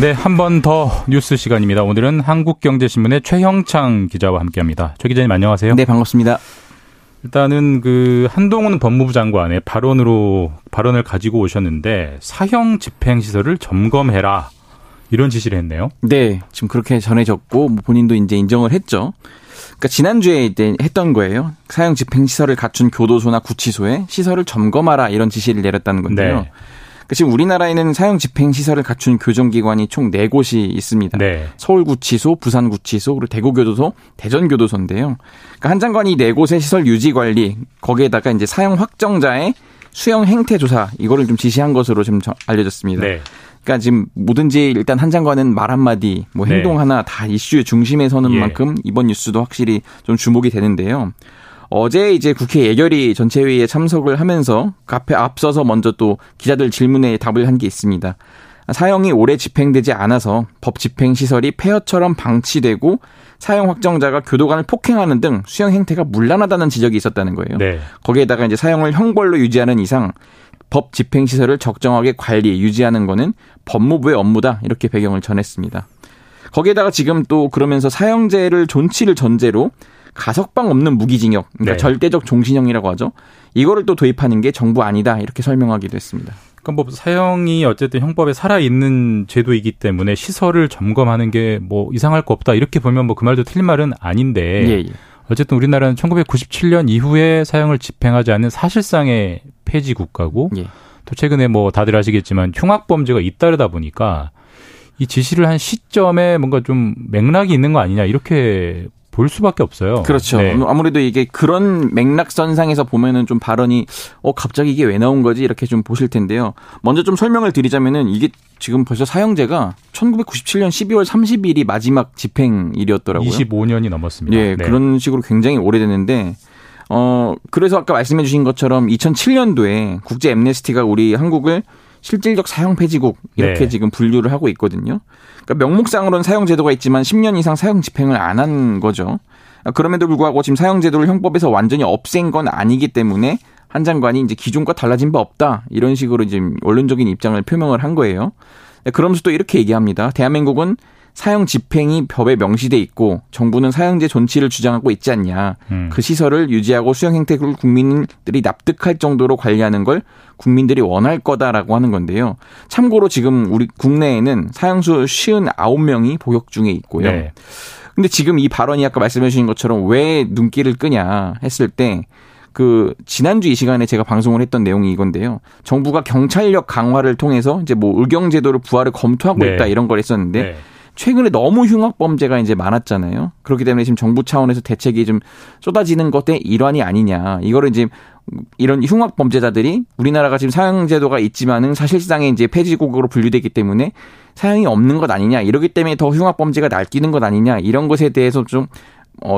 네, 한 번 더 뉴스 시간입니다. 오늘은 한국경제신문의 최형창 기자와 함께합니다. 최 기자님 안녕하세요. 네, 반갑습니다. 일단은 그 한동훈 법무부 장관의 발언을 가지고 오셨는데 사형 집행시설을 점검해라 이런 지시를 했네요. 네, 지금 그렇게 전해졌고 본인도 이제 인정을 했죠. 그러니까 지난주에 이제 했던 거예요. 사형 집행시설을 갖춘 교도소나 구치소에 시설을 점검하라 이런 지시를 내렸다는 건데요. 네. 지금 우리나라에는 사형 집행시설을 갖춘 교정기관이 총 4곳이 있습니다. 네. 서울구치소, 부산구치소, 그리고 대구교도소, 대전교도소인데요. 그러니까 한 장관이 4곳의 시설 유지 관리, 거기에다가 이제 사형 확정자의 수형 행태 조사, 이거를 좀 지시한 것으로 지금 알려졌습니다. 네. 그러니까 지금 뭐든지 일단 한 장관은 말 한마디, 뭐 행동 네. 하나 다 이슈의 중심에 서는 만큼 이번 뉴스도 확실히 좀 주목이 되는데요. 어제 이제 국회 예결위 전체회의에 참석을 하면서 앞서서 먼저 또 기자들 질문에 답을 한 게 있습니다. 사형이 오래 집행되지 않아서 법 집행시설이 폐허처럼 방치되고 사형 확정자가 교도관을 폭행하는 등 수형 행태가 문란하다는 지적이 있었다는 거예요. 네. 거기에다가 이제 사형을 형벌로 유지하는 이상 법 집행시설을 적정하게 관리, 유지하는 거는 법무부의 업무다 이렇게 배경을 전했습니다. 거기에다가 지금 또 그러면서 사형제를 존치를 전제로 가석방 없는 무기징역, 그러니까 네. 절대적 종신형이라고 하죠. 이거를 또 도입하는 게 정부 아니다 이렇게 설명하기도 했습니다. 그러니까 뭐 사형이 어쨌든 형법에 살아있는 제도이기 때문에 시설을 점검하는 게 뭐 이상할 거 없다 이렇게 보면 뭐 그 말도 틀린 말은 아닌데 예, 예. 어쨌든 우리나라는 1997년 이후에 사형을 집행하지 않는 사실상의 폐지 국가고 예. 또 최근에 뭐 다들 아시겠지만 흉악범죄가 잇따르다 보니까 이 지시를 한 시점에 뭔가 좀 맥락이 있는 거 아니냐 이렇게 볼 수밖에 없어요. 그렇죠. 네. 아무래도 이게 그런 맥락선상에서 보면은 좀 발언이 갑자기 이게 왜 나온 거지 이렇게 좀 보실 텐데요. 먼저 좀 설명을 드리자면은 이게 지금 벌써 사형제가 1997년 12월 30일이 마지막 집행일이었더라고요. 25년이 넘었습니다. 예, 네. 그런 식으로 굉장히 오래됐는데 그래서 아까 말씀해 주신 것처럼 2007년도에 국제 앰네스티가 우리 한국을 실질적 사형 폐지국 이렇게 네. 지금 분류를 하고 있거든요. 그러니까 명목상으로는 사형 제도가 있지만 10년 이상 사형 집행을 안 한 거죠. 그럼에도 불구하고 지금 사형 제도를 형법에서 완전히 없앤 건 아니기 때문에 한 장관이 이제 기존과 달라진 바 없다 이런 식으로 지금 원론적인 입장을 표명을 한 거예요. 그러면서 또 이렇게 얘기합니다. 대한민국은 사형 집행이 법에 명시돼 있고 정부는 사형제 존치를 주장하고 있지 않냐. 그 시설을 유지하고 수형 행태를 국민들이 납득할 정도로 관리하는 걸 국민들이 원할 거다라고 하는 건데요. 참고로 지금 우리 국내에는 사형수 59명이 복역 중에 있고요. 네. 근데 지금 이 발언이 아까 말씀해 주신 것처럼 왜 눈길을 끄냐 했을 때 지난주 이 시간에 제가 방송을 했던 내용이 이건데요. 정부가 경찰력 강화를 통해서 이제 뭐 의경 제도를 부활을 검토하고 네. 있다 이런 걸 했었는데 네. 최근에 너무 흉악범죄가 이제 많았잖아요. 그렇기 때문에 지금 정부 차원에서 대책이 좀 쏟아지는 것의 일환이 아니냐. 이거를 이제 이런 흉악범죄자들이 우리나라가 지금 사형제도가 있지만은 사실상의 이제 폐지국으로 분류되기 때문에 사형이 없는 것 아니냐. 이러기 때문에 더 흉악범죄가 날뛰는 것 아니냐. 이런 것에 대해서 좀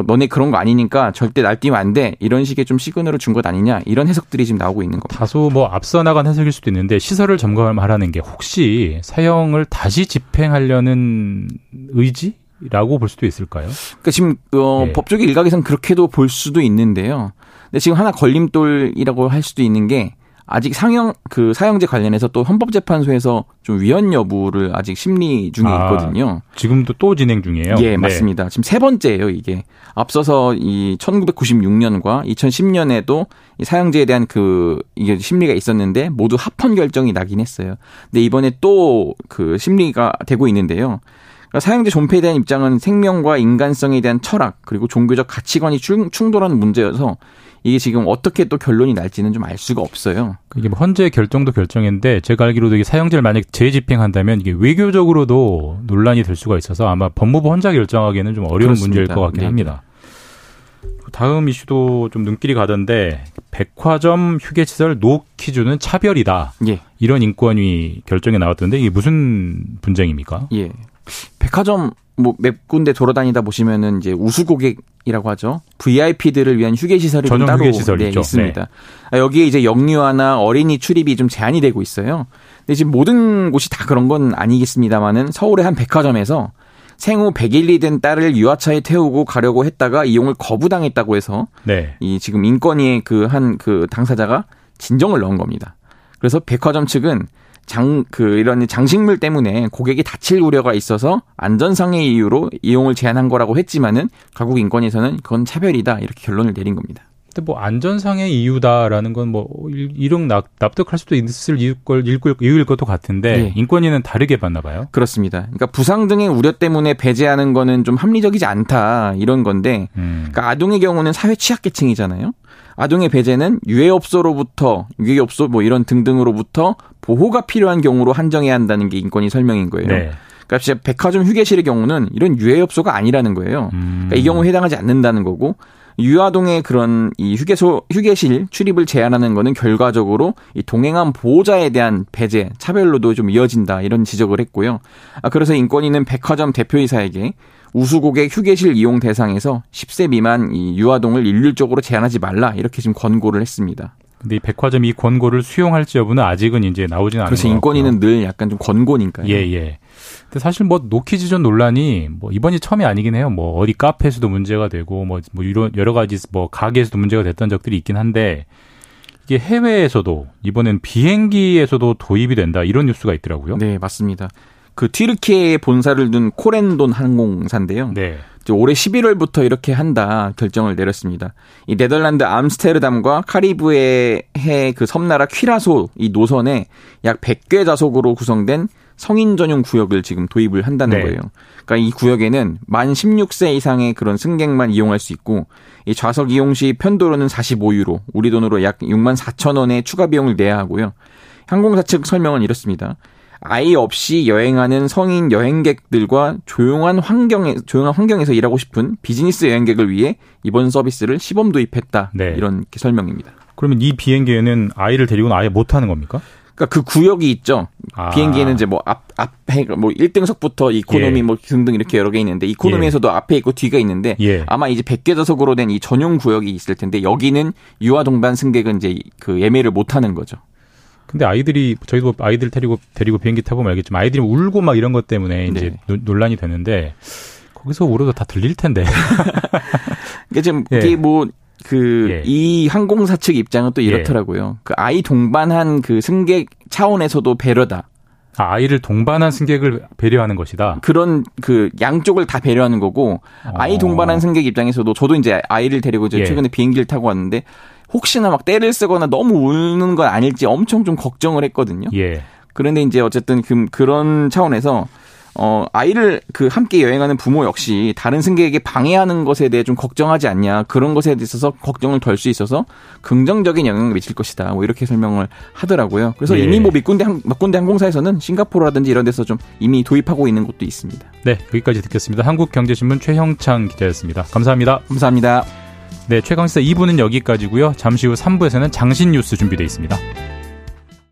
너네 그런 거 아니니까 절대 날뛰면 안 돼. 이런 식의 좀 시그널을 준 것 아니냐. 이런 해석들이 지금 나오고 있는 겁니다. 다소 뭐 앞서 나간 해석일 수도 있는데 시설을 점검하라는 게 혹시 사형을 다시 집행하려는 의지라고 볼 수도 있을까요? 그러니까 지금 네. 법조계 일각에서는 그렇게도 볼 수도 있는데요. 근데 지금 하나 걸림돌이라고 할 수도 있는 게 아직 사형제 관련해서 또 헌법재판소에서 좀 위헌 여부를 아직 심리 중에 있거든요. 지금도 또 진행 중이에요? 예, 네. 맞습니다. 지금 3번째예요, 이게. 앞서서 이 1996년과 2010년에도 이 사형제에 대한 이게 심리가 있었는데 모두 합헌 결정이 나긴 했어요. 근데 이번에 또 심리가 되고 있는데요. 그러니까 사형제 존폐에 대한 입장은 생명과 인간성에 대한 철학, 그리고 종교적 가치관이 충돌하는 문제여서 이게 지금 어떻게 또 결론이 날지는 좀 알 수가 없어요. 이게 뭐 헌재 결정도 결정인데 제가 알기로도 이게 사형제를 만약 재집행한다면 이게 외교적으로도 논란이 될 수가 있어서 아마 법무부 혼자 결정하기에는 좀 어려운 그렇습니다. 문제일 것 같긴 네. 합니다. 다음 이슈도 좀 눈길이 가던데 백화점 휴게시설 노 키주는 차별이다. 예. 이런 인권위 결정이 나왔던데 이게 무슨 분쟁입니까? 예. 백화점 뭐 몇 군데 돌아다니다 보시면은 이제 우수 고객이라고 하죠. VIP들을 위한 휴게 시설이 좀 따로 네, 있습니다. 네. 여기에 이제 영유아나 어린이 출입이 좀 제한이 되고 있어요. 근데 지금 모든 곳이 다 그런 건 아니겠습니다만은 서울의 한 백화점에서 생후 100일이 된 딸을 유아차에 태우고 가려고 했다가 이용을 거부당했다고 해서 네. 이 지금 인권위의 그 당사자가 진정을 넣은 겁니다. 그래서 백화점 측은 이런 장식물 때문에 고객이 다칠 우려가 있어서 안전상의 이유로 이용을 제한한 거라고 했지만은 각국 인권위에서는 그건 차별이다 이렇게 결론을 내린 겁니다. 근데 뭐 안전상의 이유다라는 건 뭐 이런 납득할 수도 있을 이유일 것도 같은데 네. 인권위는 다르게 봤나 봐요. 그렇습니다. 그러니까 부상 등의 우려 때문에 배제하는 거는 좀 합리적이지 않다 이런 건데 그러니까 아동의 경우는 사회 취약계층이잖아요. 아동의 배제는 유해업소로부터 뭐 이런 등등으로부터 보호가 필요한 경우로 한정해야 한다는 게 인권위 설명인 거예요. 네. 그러니까 진짜 백화점 휴게실의 경우는 이런 유해업소가 아니라는 거예요. 그러니까 이 경우에 해당하지 않는다는 거고 유아동의 그런 이 휴게실 출입을 제한하는 거는 결과적으로 이 동행한 보호자에 대한 배제, 차별로도 좀 이어진다 이런 지적을 했고요. 그래서 인권위는 백화점 대표이사에게 우수고객 휴게실 이용 대상에서 10세 미만 이 유아동을 일률적으로 제한하지 말라 이렇게 지금 권고를 했습니다. 근데 이 백화점이 권고를 수용할지 여부는 아직은 이제 나오진 않은 것 같고요. 인권위는 늘 약간 좀 권고니까요. 예예. 근데 사실 뭐 노키즈존 논란이 뭐 이번이 처음이 아니긴 해요. 뭐 어디 카페에서도 문제가 되고 뭐 이런 여러 가지 뭐 가게에서도 문제가 됐던 적들이 있긴 한데 이게 해외에서도 이번엔 비행기에서도 도입이 된다 이런 뉴스가 있더라고요. 네 맞습니다. 그 튀르키예에 본사를 둔 코렌돈 항공사인데요. 네. 올해 11월부터 이렇게 한다 결정을 내렸습니다. 이 네덜란드 암스테르담과 카리브해의 그 섬나라 퀴라소 이 노선에 약 100개 좌석으로 구성된 성인 전용 구역을 지금 도입을 한다는 네. 거예요. 그러니까 이 구역에는 만 16세 이상의 그런 승객만 이용할 수 있고 이 좌석 이용 시 편도로는 45유로, 우리 돈으로 약 64,000원의 추가 비용을 내야 하고요. 항공사 측 설명은 이렇습니다. 아이 없이 여행하는 성인 여행객들과 조용한 환경에서 일하고 싶은 비즈니스 여행객을 위해 이번 서비스를 시범 도입했다. 네. 이런 설명입니다. 그러면 이 비행기에는 아이를 데리고는 아예 못 타는 겁니까? 그러니까 그 구역이 있죠. 아. 비행기에는 이제 뭐 앞에 뭐 1등석부터 이코노미 예. 뭐 등등 이렇게 여러 개 있는데 이코노미에서도 예. 앞에 있고 뒤가 있는데 예. 아마 이제 100개 좌석으로 된 이 전용 구역이 있을 텐데 여기는 유아 동반 승객은 이제 그 예매를 못 하는 거죠. 근데 아이들이 저희도 아이들 데리고 비행기 타보면 알겠지만 아이들이 울고 막 이런 것 때문에 이제 네. 논란이 되는데 거기서 울어도 다 들릴 텐데. 이게 지금 이게 예. 뭐 그 이 예. 항공사 측 입장은 또 이렇더라고요. 예. 그 아이 동반한 그 승객 차원에서도 배려다. 아이를 동반한 승객을 배려하는 것이다. 그런 그 양쪽을 다 배려하는 거고 아이 동반한 승객 입장에서도 저도 이제 아이를 데리고 이제 예. 최근에 비행기를 타고 왔는데. 혹시나 막 떼를 쓰거나 너무 우는 건 아닐지 엄청 좀 걱정을 했거든요. 예. 그런데 이제 어쨌든 그런 차원에서 아이를 그 함께 여행하는 부모 역시 다른 승객에게 방해하는 것에 대해 좀 걱정하지 않냐 그런 것에 있어서 걱정을 덜 수 있어서 긍정적인 영향을 미칠 것이다. 뭐 이렇게 설명을 하더라고요. 그래서 예. 이미 뭐 몇 군데 항공사에서는 싱가포르라든지 이런 데서 좀 이미 도입하고 있는 곳도 있습니다. 네, 여기까지 듣겠습니다. 한국경제신문 최형창 기자였습니다. 감사합니다. 감사합니다. 네, 최강시사 2부는 여기까지고요. 잠시 후 3부에서는 장신 뉴스 준비되어 있습니다.